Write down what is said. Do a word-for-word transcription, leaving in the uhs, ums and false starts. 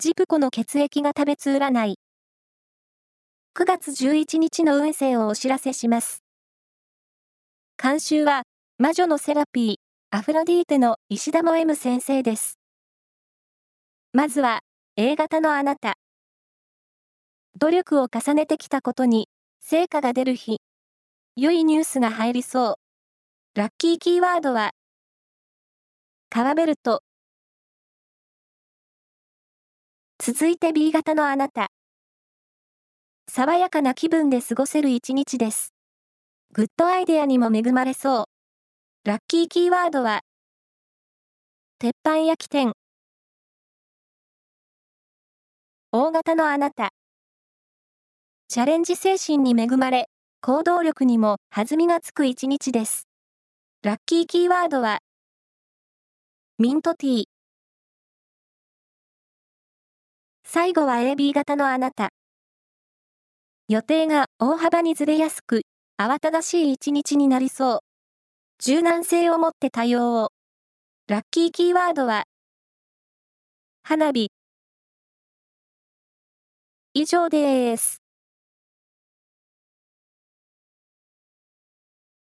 ジプコの血液が食べつ占い。くがつじゅういちにちの運勢をお知らせします。監修は、魔女のセラピー、アフロディーテの石田も M 先生です。まずは、エー 型のあなた。努力を重ねてきたことに、成果が出る日。良いニュースが入りそう。ラッキーキーワードは、革ベルト。続いて ビー 型のあなた。爽やかな気分で過ごせる一日です。グッドアイデアにも恵まれそう。ラッキーキーワードは、鉄板焼き店。O 型のあなた。チャレンジ精神に恵まれ、行動力にも弾みがつく一日です。ラッキーキーワードは、ミントティー。最後は エービー 型のあなた。予定が大幅にずれやすく、慌ただしい一日になりそう。柔軟性を持って対応を。ラッキーキーワードは、花火。以上です。